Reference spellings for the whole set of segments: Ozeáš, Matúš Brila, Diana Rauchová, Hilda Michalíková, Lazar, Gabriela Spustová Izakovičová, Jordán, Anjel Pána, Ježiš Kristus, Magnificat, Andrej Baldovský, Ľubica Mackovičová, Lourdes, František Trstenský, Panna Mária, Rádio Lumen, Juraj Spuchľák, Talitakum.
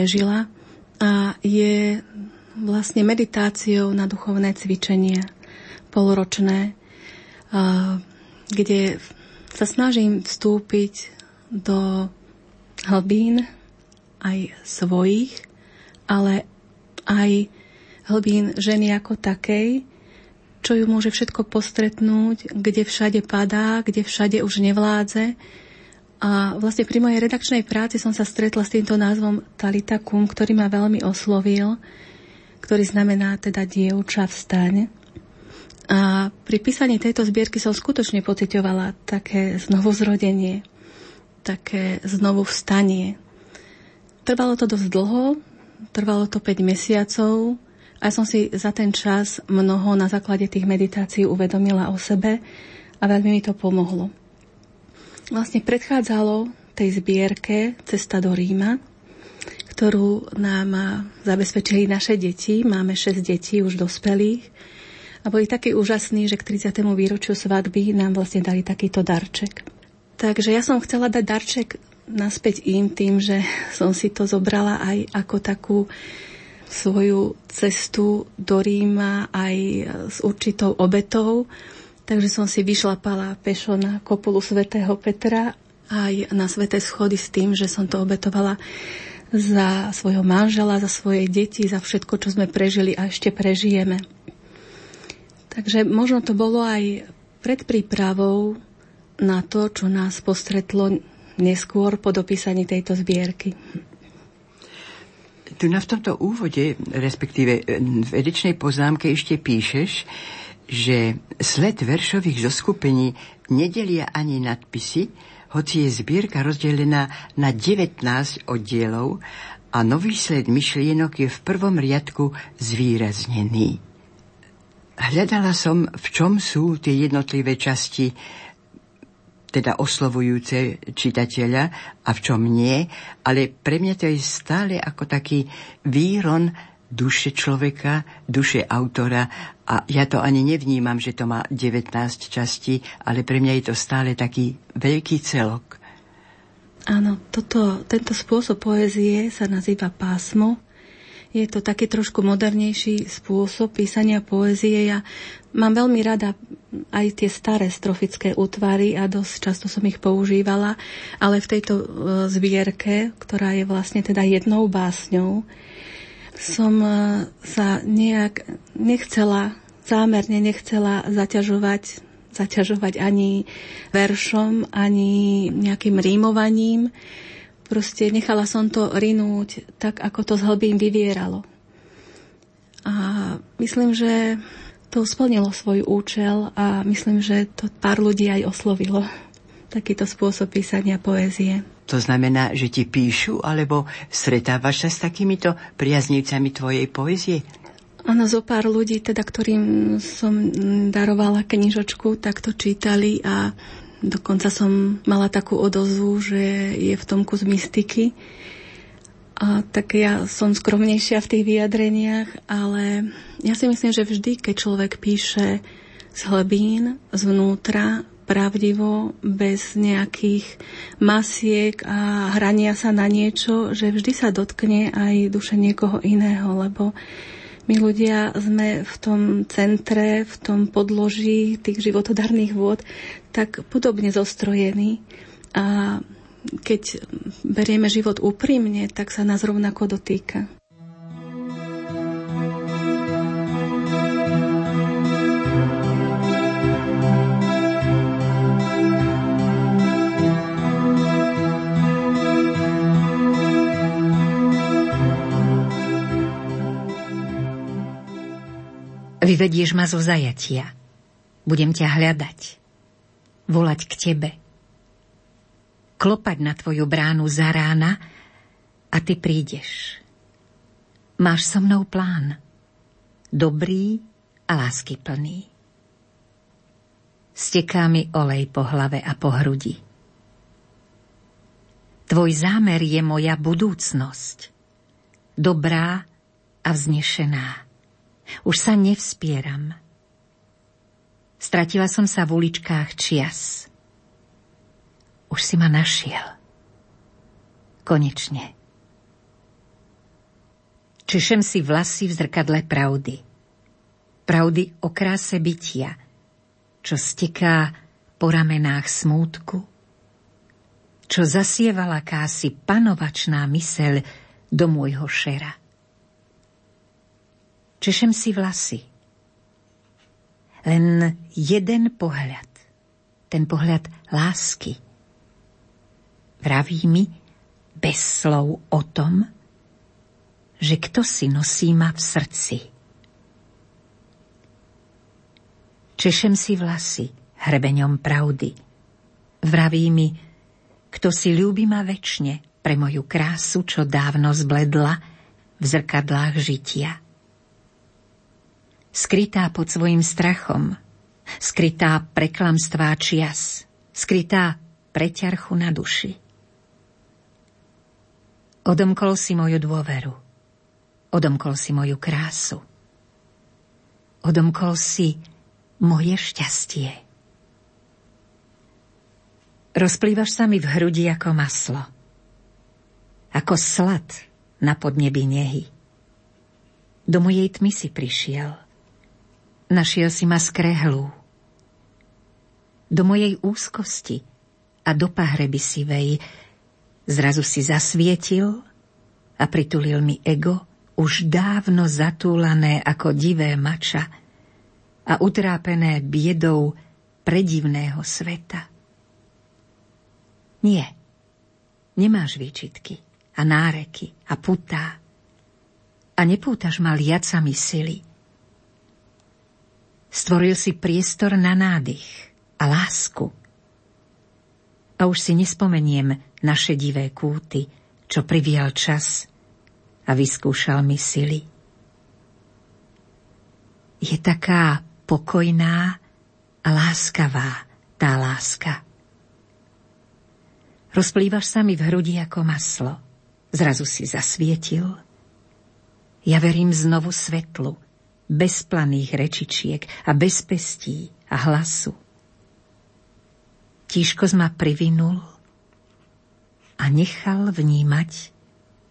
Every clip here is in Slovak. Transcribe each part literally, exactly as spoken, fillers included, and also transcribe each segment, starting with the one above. žila a je vlastne meditáciou na duchovné cvičenie polročné, kde sa snažím vstúpiť do hlbín aj svojich, ale aj hlbín ženy ako takej, čo ju môže všetko postretnúť, kde všade padá, kde všade už nevládze. A vlastne pri mojej redakčnej práci som sa stretla s týmto názvom Talitakum, ktorý ma veľmi oslovil, ktorý znamená teda dievča vstaň. A pri písaní tejto zbierky som skutočne pociťovala také znovuzrodenie, také znovu vstanie. Trvalo to dosť dlho, trvalo to päť mesiacov a som si za ten čas mnoho na základe tých meditácií uvedomila o sebe a veľmi mi to pomohlo. Vlastne predchádzalo tej zbierke Cesta do Ríma, ktorú nám zabezpečili naše deti. Máme šesť detí už dospelých a boli takí úžasní, že k tridsiatemu výročiu svadby nám vlastne dali takýto darček. Takže ja som chcela dať darček naspäť im tým, že som si to zobrala aj ako takú svoju cestu do Ríma aj s určitou obetou. Takže som si vyšlapala pešo na kopulu svätého Petra aj na sväté schody s tým, že som to obetovala za svojho manžela, za svoje deti, za všetko, čo sme prežili a ešte prežijeme. Takže možno to bolo aj pred prípravou na to, čo nás postretlo neskôr po dopísaní tejto zbierky. Tu na v tomto úvode, respektíve v edičnej poznámke ešte píšeš, že sled veršových zoskupení nedelia ani nadpisy, hoci je zbierka rozdelená na devätnásť oddielov a nový sled myšlienok je v prvom riadku zvýraznený. Hľadala som, v čom sú tie jednotlivé časti, teda oslovujúce čitateľa a v čom nie, ale pre mňa to je stále ako taký výron duše človeka, duše autora a ja to ani nevnímam, že to má devätnásť častí, ale pre mňa je to stále taký veľký celok. Áno, toto, tento spôsob poézie sa nazýva pásmo. Je to taký trošku modernejší spôsob písania poézie. Ja mám veľmi rada aj tie staré strofické útvary a dosť často som ich používala, ale v tejto zbierke, ktorá je vlastne teda jednou básňou, som sa nejak nechcela, zámerne nechcela zaťažovať, zaťažovať ani veršom, ani nejakým rímovaním. Proste nechala som to rinúť tak, ako to z hlbín vyvieralo. A myslím, že to splnilo svoj účel a myslím, že to pár ľudí aj oslovilo. Takýto spôsob písania poézie. To znamená, že ti píšu, alebo stretávaš sa s takýmito priaznivcami tvojej poézie? Áno, zo pár ľudí, teda, ktorým som darovala knižočku, tak to čítali a dokonca som mala takú odozvu, že je v tom kus mystiky. A tak ja som skromnejšia v tých vyjadreniach, ale ja si myslím, že vždy, keď človek píše z hlbín, zvnútra, pravdivo, bez nejakých masiek a hrania sa na niečo, že vždy sa dotkne aj duše niekoho iného, lebo my ľudia sme v tom centre, v tom podloží tých životodarných vôd tak podobne zostrojení a keď berieme život úprimne, tak sa nás rovnako dotýka. Vyvedieš ma zo zajatia. Budem ťa hľadať. Volať k tebe. Klopať na tvoju bránu za rána a ty prídeš. Máš so mnou plán. Dobrý a láskyplný. Steká mi olej po hlave a po hrudi. Tvoj zámer je moja budúcnosť. Dobrá a vznešená. Už sa nevzpieram. Stratila som sa v uličkách čias. Už si ma našiel. Konečne. Češem si vlasy v zrkadle pravdy. Pravdy o kráse bytia, čo steká po ramenách smútku, čo zasievala kási panovačná myseľ do môjho šera. Češem si vlasy. Len jeden pohľad, ten pohľad lásky. Vraví mi bez slov o tom, že kto si nosí ma v srdci. Češem si vlasy hrbeňom pravdy. Vraví mi, kto si ľúbi ma večne pre moju krásu, čo dávno zbledla v zrkadlách žitia. Skrytá pod svojim strachom, skrytá preklamstvá čias, skrytá preťarchu na duši. Odomkol si moju dôveru. Odomkol si moju krásu. Odomkol si moje šťastie. Rozplývaš sa mi v hrudi ako maslo. Ako slad na podnebi nehy. Do mojej tmy si prišiel. Našiel si ma skrehlú. Do mojej úzkosti a do pahreby sivej zrazu si zasvietil a pritulil mi ego, už dávno zatúlané ako divé mača a utrápené biedou predivného sveta. Nie, nemáš výčitky a náreky a putá a nepútaš ma liacami sily. Stvoril si priestor na nádych a lásku. A už si nespomeniem naše divé kúty, čo privial čas a vyskúšal mi sily. Je taká pokojná a láskavá tá láska. Rozplývaš sa mi v hrudi ako maslo. Zrazu si zasvietil. Ja verím znovu svetlu, bez planých rečičiek a bez pestí a hlasu. Tíško ma privinul a nechal vnímať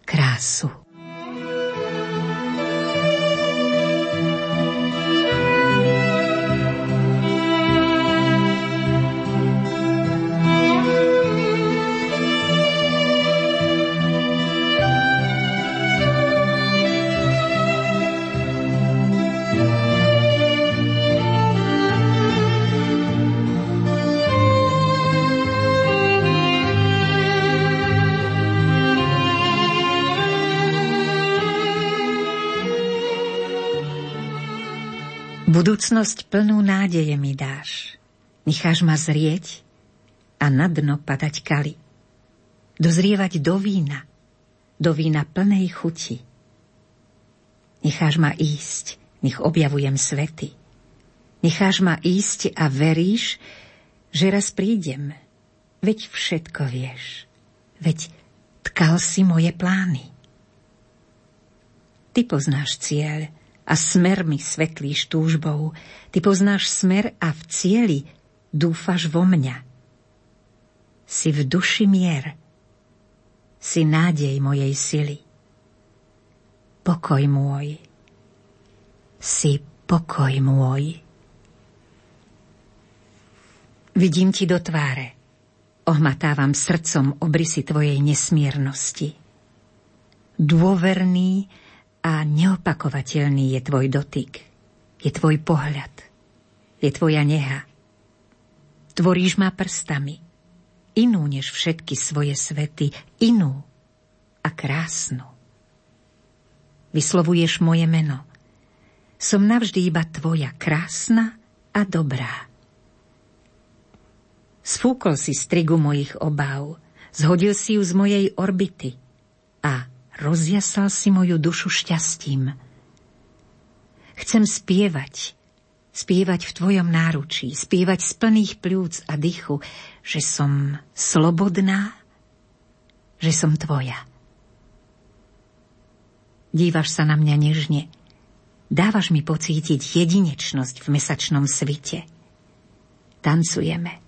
krásu. Budúcnosť plnú nádeje mi dáš. Necháš ma zrieť a na dno padať kali. Dozrievať do vína, do vína plnej chuti. Necháš ma ísť, nech objavujem svety. Necháš ma ísť a veríš, že raz prídem. Veď všetko vieš. Veď tkal si moje plány. Ty poznáš cieľ a smer mi svetlíš túžbou. Ty poznáš smer a v cieli dúfaš vo mňa. Si v duši mier. Si nádej mojej sily. Pokoj môj. Si pokoj môj. Vidím ti do tváre. Ohmatávam srdcom obrysy tvojej nesmiernosti. Dôverný a neopakovateľný je tvoj dotyk, je tvoj pohľad, je tvoja neha. Tvoríš ma prstami, inú než všetky svoje svety, inú a krásnu. Vyslovuješ moje meno. Som navždy iba tvoja, krásna a dobrá. Sfúkol si strigu mojich obáv, zhodil si ju z mojej orbity a rozjasal si moju dušu šťastím. Chcem spievať, spievať v tvojom náručí, spievať z plných pľúc a dychu, že som slobodná, že som tvoja. Dívaš sa na mňa nežne, dávaš mi pocítiť jedinečnosť v mesačnom svite. Tancujeme,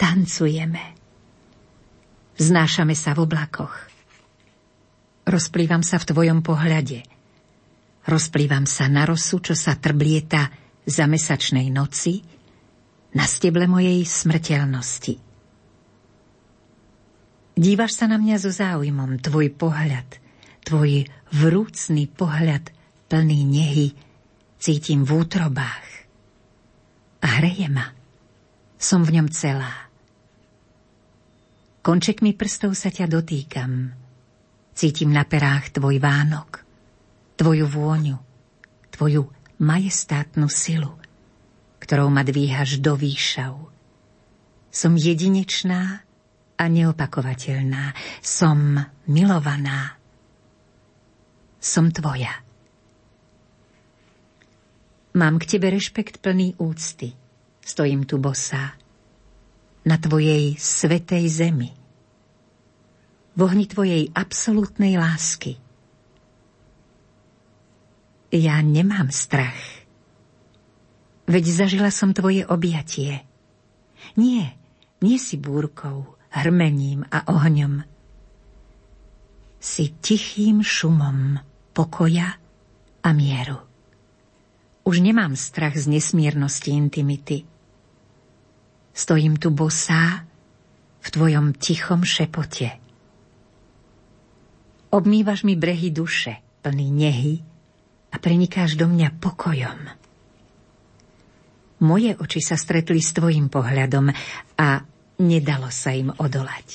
tancujeme. Znášame sa v oblakoch. Rozplývam sa v tvojom pohľade, Rozplývam sa na rosu, čo sa trblieta za mesačnej noci, na steble mojej smrteľnosti. Dívaš sa na mňa so záujmom, tvoj pohľad, tvoj vrúcný pohľad plný nehy cítim v útrobách. A hreje ma. Som v ňom celá. Končekmi prstov sa ťa dotýkam. Cítim na perách tvoj vánok, tvoju vôňu, tvoju majestátnu silu, ktorou ma dvíhaš do výšav. Som jedinečná a neopakovateľná. Som milovaná. Som tvoja. Mám k tebe rešpekt plný úcty. Stojím tu bosá. Na tvojej svätej zemi. V ohni tvojej absolútnej lásky. Ja nemám strach. Veď zažila som tvoje objatie. Nie, nie si búrkou, hrmením a ohňom. Si tichým šumom pokoja a mieru. Už nemám strach z nesmiernosti intimity. Stojím tu bosá v tvojom tichom šepote. Obmývaš mi brehy duše, plný nehy a prenikáš do mňa pokojom. Moje oči sa stretli s tvojim pohľadom a nedalo sa im odolať.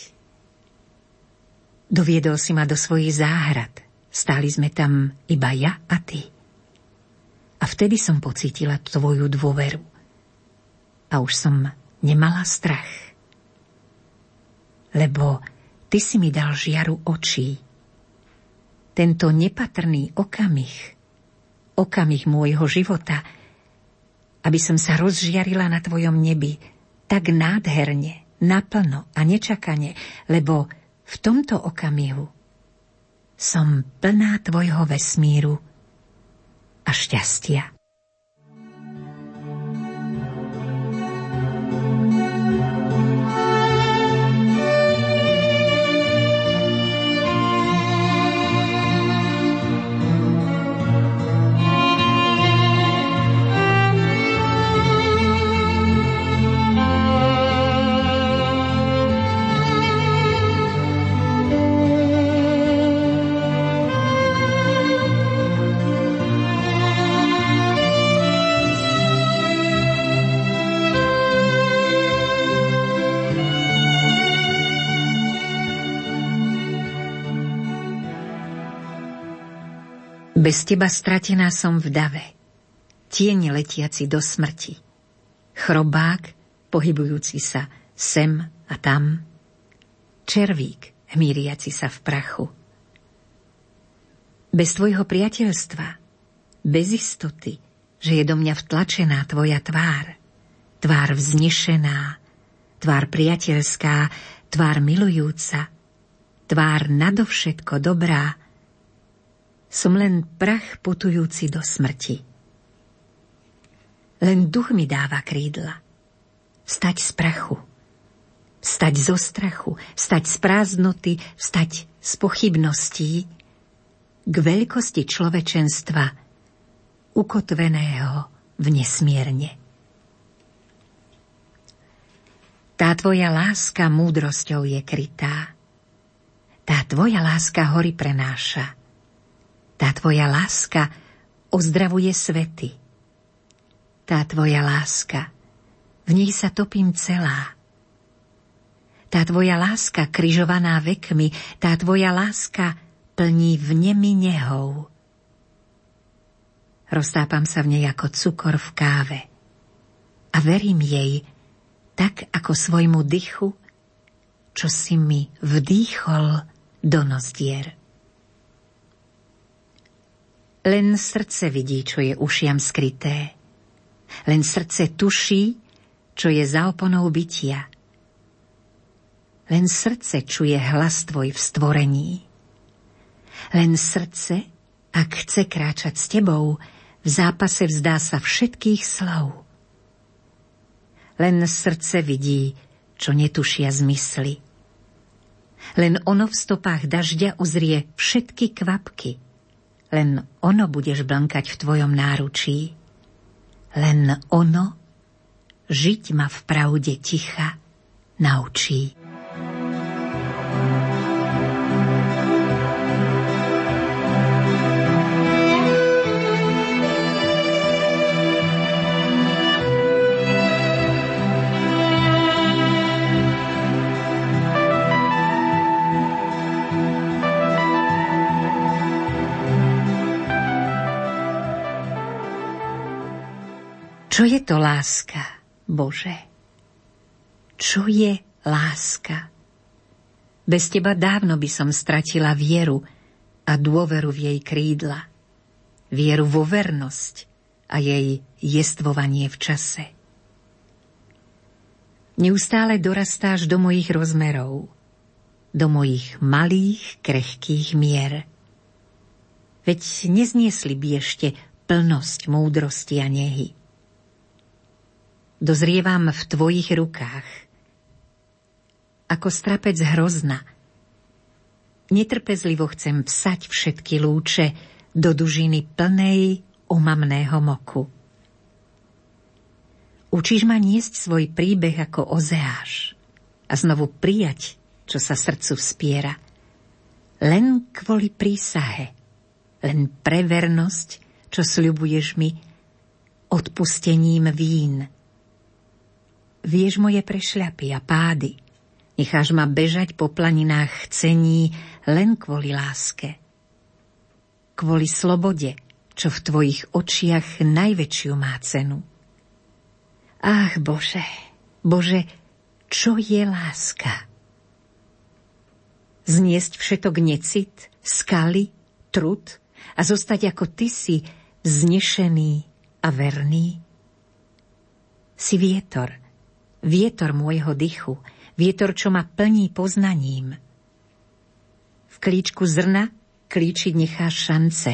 Doviedol si ma do svojich záhrad. Stáli sme tam iba ja a ty. A vtedy som pocítila tvoju dôveru. A už som nemala strach. Lebo ty si mi dal žiaru očí. Tento nepatrný okamih, okamih môjho života, aby som sa rozžiarila na tvojom nebi tak nádherne, naplno a nečakane, lebo v tomto okamihu som plná tvojho vesmíru a šťastia. Bez teba stratená som v dave, tieni letiaci do smrti, chrobák pohybujúci sa sem a tam, červík hmíriaci sa v prachu. Bez tvojho priateľstva, bez istoty, že je do mňa vtlačená tvoja tvár, tvár vznešená, tvár priateľská, tvár milujúca, tvár nadovšetko dobrá, som len prach putujúci do smrti. Len duch mi dáva krídla. Vstať z prachu. Vstať zo strachu. Vstať z prázdnoty. Vstať z pochybností. K veľkosti človečenstva, ukotveného v nesmierne. Tá tvoja láska múdrosťou je krytá. Tá tvoja láska hory prenáša. Tá tvoja láska ozdravuje svety. Tá tvoja láska, v nej sa topím celá. Tá tvoja láska križovaná vekmi, tá tvoja láska plní vnemi nehou. Roztápam sa v nej ako cukor v káve. A verím jej, tak ako svojmu dychu, čo si mi vdýchol do nozdier. Len srdce vidí, čo je ušiam skryté. Len srdce tuší, čo je za oponou bytia. Len srdce čuje hlas tvoj v stvorení. Len srdce, ak chce kráčať s tebou, v zápase vzdá sa všetkých slov. Len srdce vidí, čo netušia zmysly. Len ono v stopách dažďa uzrie všetky kvapky. Len ono budeš blnkať v tvojom náručí. Len ono žiť ma v pravde ticha naučí. Čo je to láska, Bože? Čo je láska? Bez teba dávno by som stratila vieru a dôveru v jej krídla, vieru vo vernosť a jej jestvovanie v čase. Neustále dorastáš do mojich rozmerov, do mojich malých, krehkých mier. Veď nezniesli by ešte plnosť múdrosti a nehy. Dozrievam v tvojich rukách, ako strapec hrozna. Netrpezlivo chcem vsať všetky lúče do dužiny plnej omamného moku. Učíš ma niesť svoj príbeh ako Ozeáš a znovu prijať, čo sa srdcu vspiera. Len kvôli prísahe, len pre vernosť, čo sľubuješ mi odpustením vín. Vieš moje prešľapy a pády. Necháš ma bežať po planinách chcení len kvôli láske. Kvôli slobode, čo v tvojich očiach najväčšiu má cenu. Ach, Bože, Bože, čo je láska? Zniesť všetok necit, skaly, trud a zostať ako ty si, vznešený a verný? Si vietor, vietor môjho dychu, vietor, čo ma plní poznaním. V klíčku zrna klíčiť necháš šance.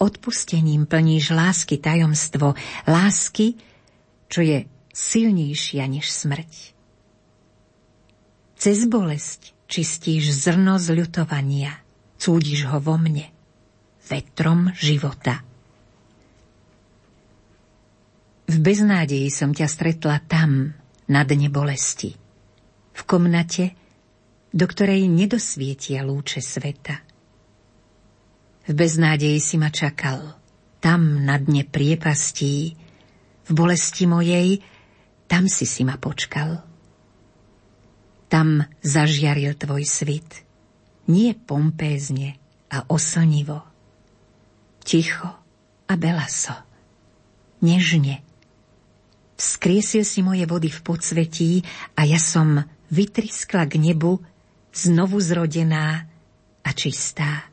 Odpustením plníš lásky tajomstvo, lásky, čo je silnejšia než smrť. Cez bolesť čistíš zrno z ľutovania, cúdiš ho vo mne, vetrom života. V beznádeji som ťa stretla tam, na dne bolesti, v komnate, do ktorej nedosvietia lúče sveta. V beznádeji si ma čakal, tam na dne priepastí, v bolesti mojej, tam si si ma počkal. Tam zažiaril tvoj svit, nie pompézne a oslnivo, ticho a belaso, nežne. Vzkriesil si moje vody v podsvetí a ja som vytriskla k nebu, znovu zrodená a čistá.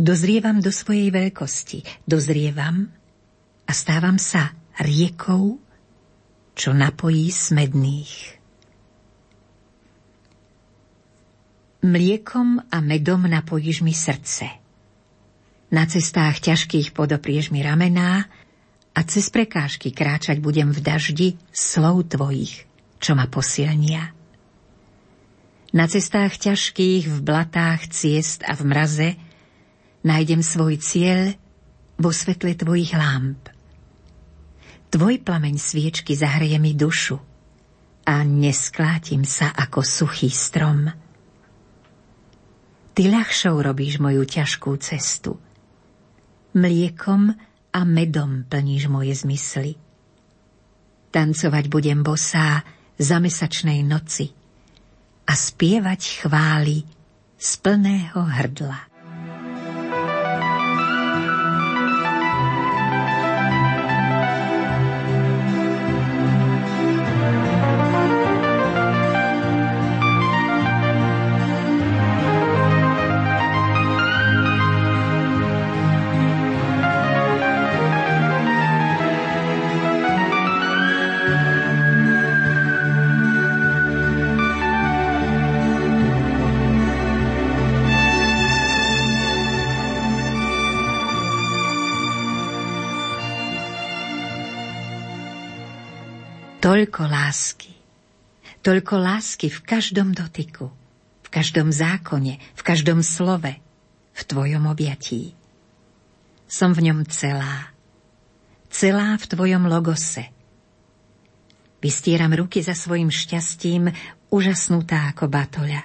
Dozrievam do svojej veľkosti, dozrievam a stávam sa riekou, čo napojí smedných. Mliekom a medom napojíš mi srdce. Na cestách ťažkých podoprieš mi ramená, a cez prekážky kráčať budem v daždi slov tvojich, čo ma posilnia. Na cestách ťažkých, v blatách ciest a v mraze nájdem svoj cieľ vo svetle tvojich lámp. Tvoj plameň sviečky zahreje mi dušu a nesklátim sa ako suchý strom. Ty ľahšou robíš moju ťažkú cestu. Mliekom a medom plníš moje zmysly. Tancovať budem bosá za mesačnej noci a spievať chvály z plného hrdla. Toľko lásky, toľko lásky v každom dotyku, v každom zákone, v každom slove, v v tvojom objatí. Som v ňom celá, celá v tvojom logose. Vystieram ruky za svojim šťastím, úžasnutá ako batoľa.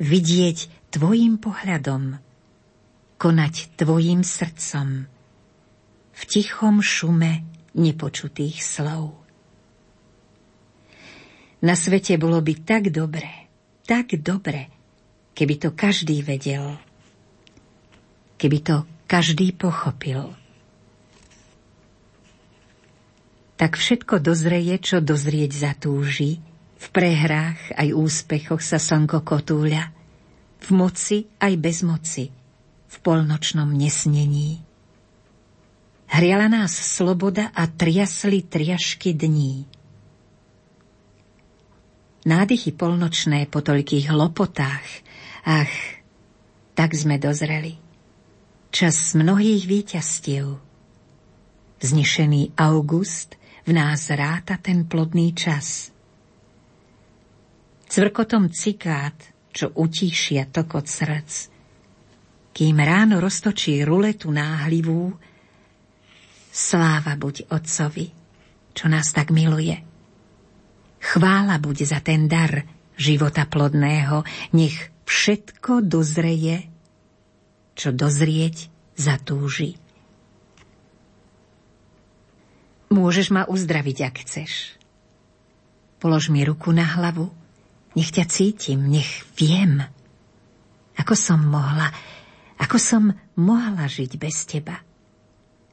Vidieť tvojím pohľadom, konať tvojím srdcom, v tichom šume nepočutých slov. Na svete bolo by tak dobre, tak dobre, keby to každý vedel, keby to každý pochopil. Tak všetko dozreje, čo dozrieť zatúži, v prehrách aj úspechoch sa slnko kotúľa, v moci aj bez moci, v polnočnom nesnení. Hriala nás sloboda a triasli triašky dní. Nádychy polnočné po toľkých lopotách, ach, tak sme dozreli. Čas mnohých víťazstiev. Vznešený august v nás ráta ten plodný čas. Cvrkotom cikát, čo utíšia tokot srdc, kým ráno roztočí ruletu náhlivú, sláva buď Otcovi, čo nás tak miluje. Chvála buď za ten dar života plodného, nech všetko dozreje, čo dozrieť zatúži. Môžeš ma uzdraviť, ak chceš. Polož mi ruku na hlavu, nech ťa cítim, nech viem. Ako som mohla, ako som mohla žiť bez teba.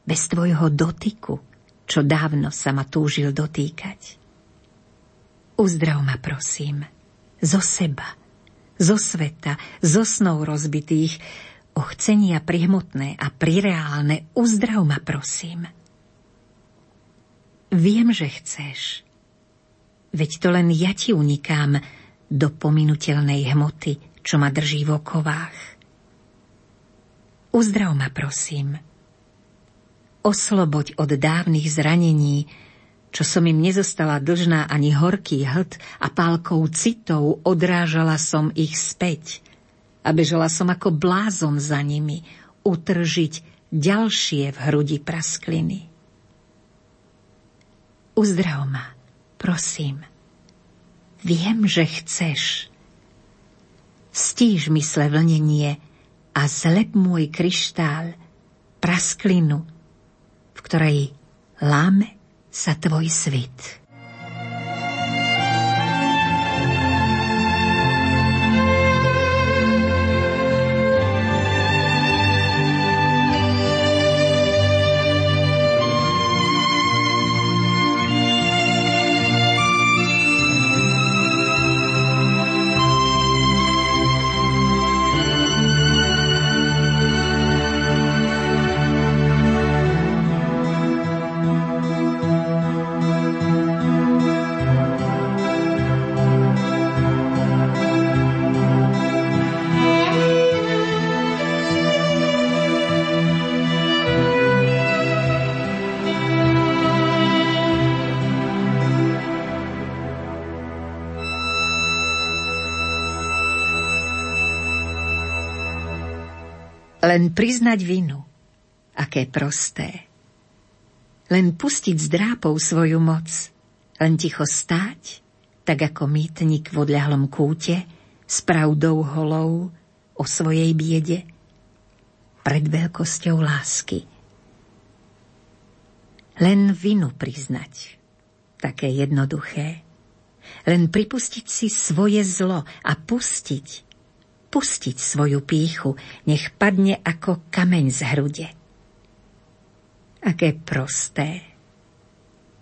Bez tvojho dotyku, čo dávno sa ma túžil dotýkať. Uzdrav ma, prosím, zo seba, zo sveta, zo snov rozbitých, o chcenia prihmotné a prireálne, uzdrav ma, prosím. Viem, že chceš. Veď to len ja ti unikám do pominuteľnej hmoty, čo ma drží v okovách. Uzdrav ma, prosím. Osloboď od dávnych zranení, čo som im nezostala dlžná ani horký hlt a pálkou citov odrážala som ich späť a bežala som ako blázon za nimi utržiť ďalšie v hrudi praskliny. Uzdrav ma, prosím. Viem, že chceš. Stíš mysle vlnenie a zlep môj kryštál, prasklinu, v ktorej láme sa tvoj svit. Len priznať vinu, aké prosté. Len pustiť z drápov svoju moc, len ticho stáť, tak ako mýtnik v odľahlom kúte, s pravdou holou o svojej biede, pred veľkosťou lásky. Len vinu priznať, také jednoduché. Len pripustiť si svoje zlo a pustiť, Pustiť svoju pýchu, nech padne ako kameň z hrude. Aké prosté.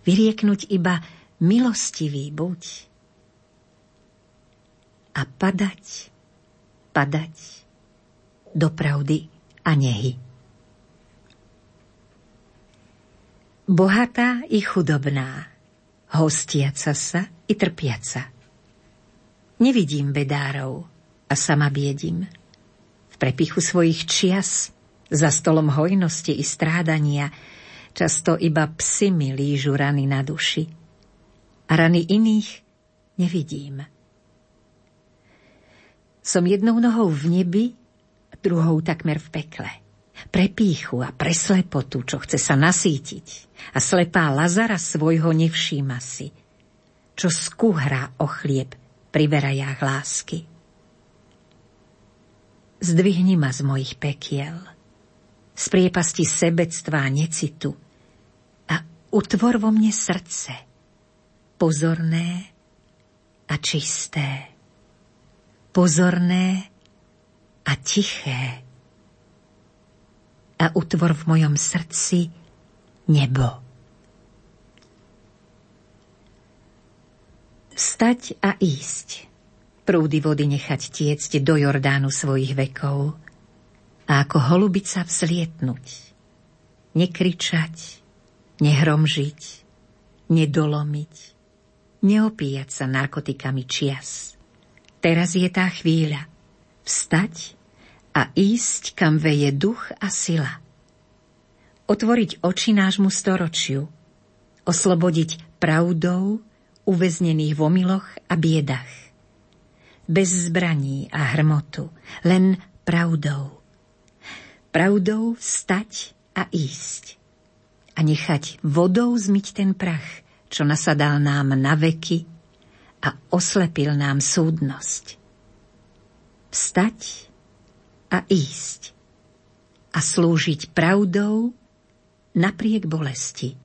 Vyrieknuť iba milostivý buď. A padať, padať do pravdy a nehy. Bohatá i chudobná, hostiaca sa i trpiaca. Nevidím bedárov a sama biedím. V prepichu svojich čias, za stolom hojnosti i strádania, často iba psi mi lížu rany na duši. A rany iných nevidím. Som jednou nohou v nebi druhou takmer v pekle. Pre pýchu a pre slepotu, čo chce sa nasýtiť. A slepá Lazara svojho nevšíma si, čo skúhra o chlieb pri verajách lásky. Zdvihni ma z mojich pekiel, z priepasti sebectva a necitu a utvor vo mne srdce, pozorné a čisté, pozorné a tiché, a utvor v mojom srdci nebo. Stať a ísť, prúdy vody nechať tiecť do Jordánu svojich vekov a ako holubica vzlietnuť, nekričať, nehromžiť, nedolomiť, neopíjať sa narkotikami čias. Teraz je tá chvíľa vstať a ísť, kam veje duch a sila. Otvoriť oči nášmu storočiu, oslobodiť pravdou uväznených v omyloch a biedach. Bez zbraní a hrmotu, len pravdou. Pravdou vstať a ísť. A nechať vodou zmyť ten prach, čo nasadal nám na veky a oslepil nám súdnosť. Vstať a ísť. A slúžiť pravdou napriek bolesti.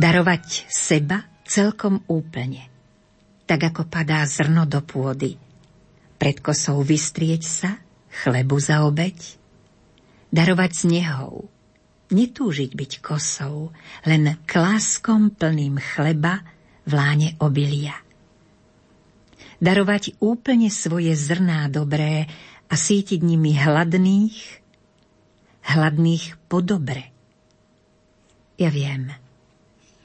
Darovať seba celkom úplne, tak ako padá zrno do pôdy. Pred kosou vystrieť sa, chlebu za obeť. Darovať s nehou, netúžiť byť kosou, len kláskom plným chleba v láne obilia. Darovať úplne svoje zrná dobré a sítiť nimi hladných, hladných po dobre. Ja viem,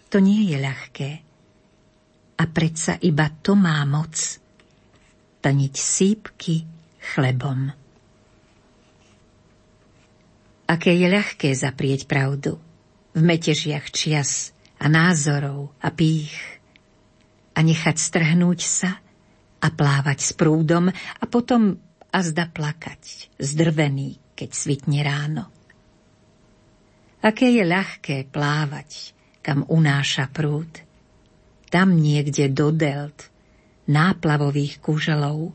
to nie je ľahké. A predsa iba to má moc plniť sýpky chlebom. Aké je ľahké zaprieť pravdu v metežiach čias a názorov a pých a nechať strhnúť sa a plávať s prúdom a potom azda plakať, zdrvený, keď svitne ráno. Aké je ľahké plávať, kam unáša prúd. Tam niekde do delt náplavových kuželov,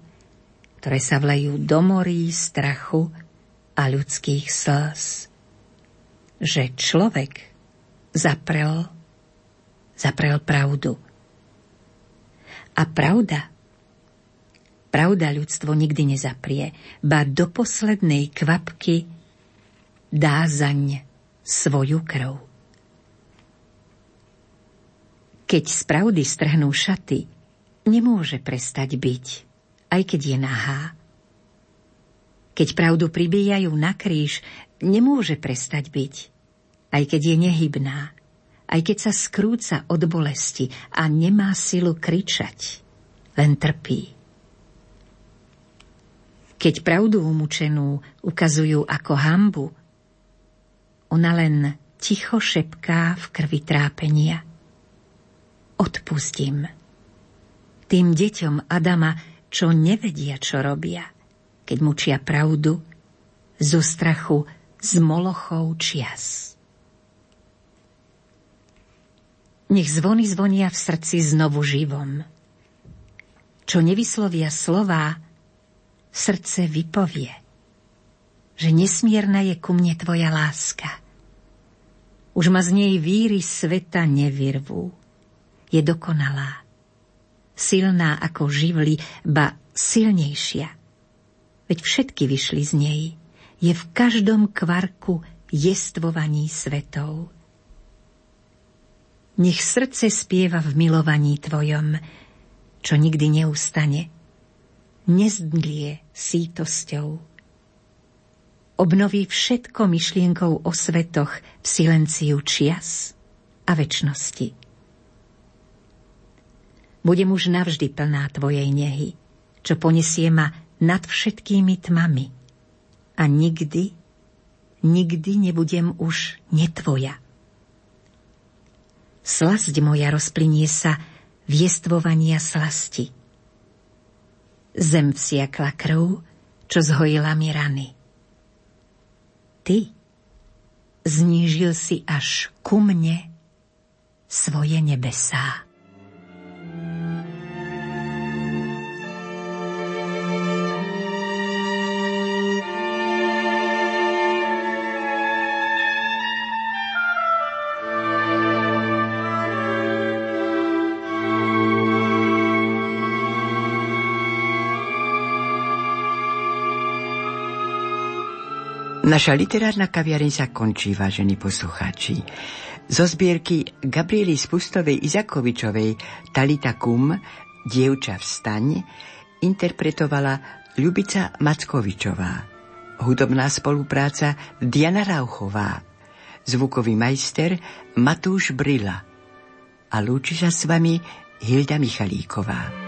ktoré sa vlejú do morí strachu a ľudských slz. Že človek zaprel, zaprel pravdu. A pravda, pravda ľudstvo nikdy nezaprie, ba do poslednej kvapky dá zaň svoju krv. Keď z pravdy strhnú šaty, nemôže prestať byť, aj keď je nahá. Keď pravdu pribíjajú na kríž, nemôže prestať byť, aj keď je nehybná, aj keď sa skrúca od bolesti a nemá silu kričať, len trpí. Keď pravdu umúčenú ukazujú ako hanbu, ona len ticho šepká v krvi trápenia. Odpustím. Tým deťom Adama, čo nevedia, čo robia, keď mučia pravdu, zo strachu, z molochov čias. Nech zvony zvonia v srdci znovu živom. Čo nevyslovia slová, srdce vypovie, že nesmierna je ku mne tvoja láska. Už ma z nej víry sveta nevyrvú. Je dokonalá, silná ako živly, ba silnejšia. Veď všetky vyšli z nej. Je v každom kvarku jestvovaní svetov. Nech srdce spieva v milovaní tvojom, čo nikdy neustane, nezdlie sítosťou. Obnoví všetko myšlienkou o svetoch v silenciu čias a večnosti. Budem už navždy plná tvojej nehy, čo poniesie ma nad všetkými tmami. A nikdy, nikdy nebudem už netvoja. Slasť moja rozplynie sa v jestvovania slasti. Zem vsiakla krv, čo zhojila mi rany. Ty znížil si až ku mne svoje nebesá. Naša literárna kaviareň sa končí, vážení poslucháči. Zo zbierky Gabriely Spustovej Izakovičovej Talitakum, Dievča vstaň, interpretovala Ľubica Mackovičová. Hudobná spolupráca Diana Rauchová. Zvukový majster Matúš Brila. A lúči sa s vami Hilda Michalíková.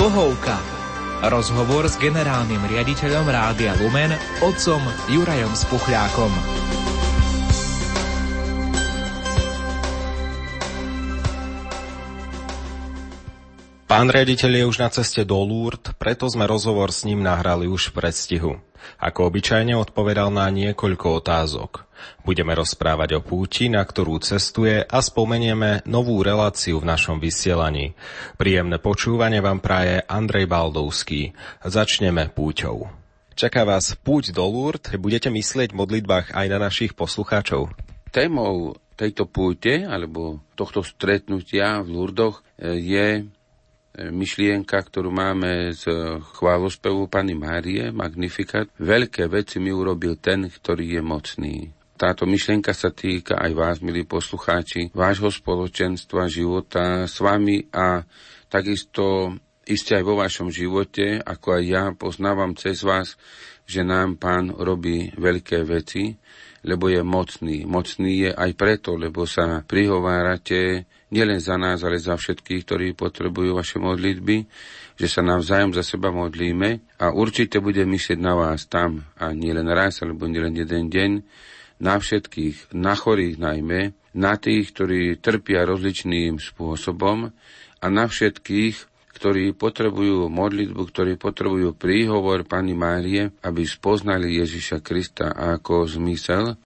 Pohovka. Rozhovor s generálnym riaditeľom Rádia Lumen, otcom Jurajom Spuchľákom. Pán riaditeľ je už na ceste do Lourdes, preto sme rozhovor s ním nahrali už v predstihu. Ako obyčajne odpovedal na niekoľko otázok. Budeme rozprávať o púti, na ktorú cestuje, a spomenieme novú reláciu v našom vysielaní. Príjemné počúvanie vám praje Andrej Baldovský. Začneme púťou. Čaká vás púť do Lourdes, budete myslieť v modlitbách aj na našich poslucháčov. Témou tejto púte, alebo tohto stretnutia v Lourdoch je myšlienka, ktorú máme z chválospevu Panny Márie, Magnificat. Veľké veci mi urobil ten, ktorý je mocný. Táto myšlienka sa týka aj vás, milí poslucháči, vášho spoločenstva, života s vami a takisto iste aj vo vašom živote, ako aj ja poznávam cez vás, že nám Pán robí veľké veci, lebo je mocný. Mocný je aj preto, lebo sa prihovárate nielen za nás, ale za všetkých, ktorí potrebujú vaše modlitby, že sa navzájom za seba modlíme a určite bude myslieť na vás tam a nielen raz, alebo nielen jeden deň, na všetkých, na chorých najmä, na tých, ktorí trpia rozličným spôsobom a na všetkých, ktorí potrebujú modlitbu, ktorí potrebujú príhovor Panny Márie, aby spoznali Ježiša Krista ako zmysel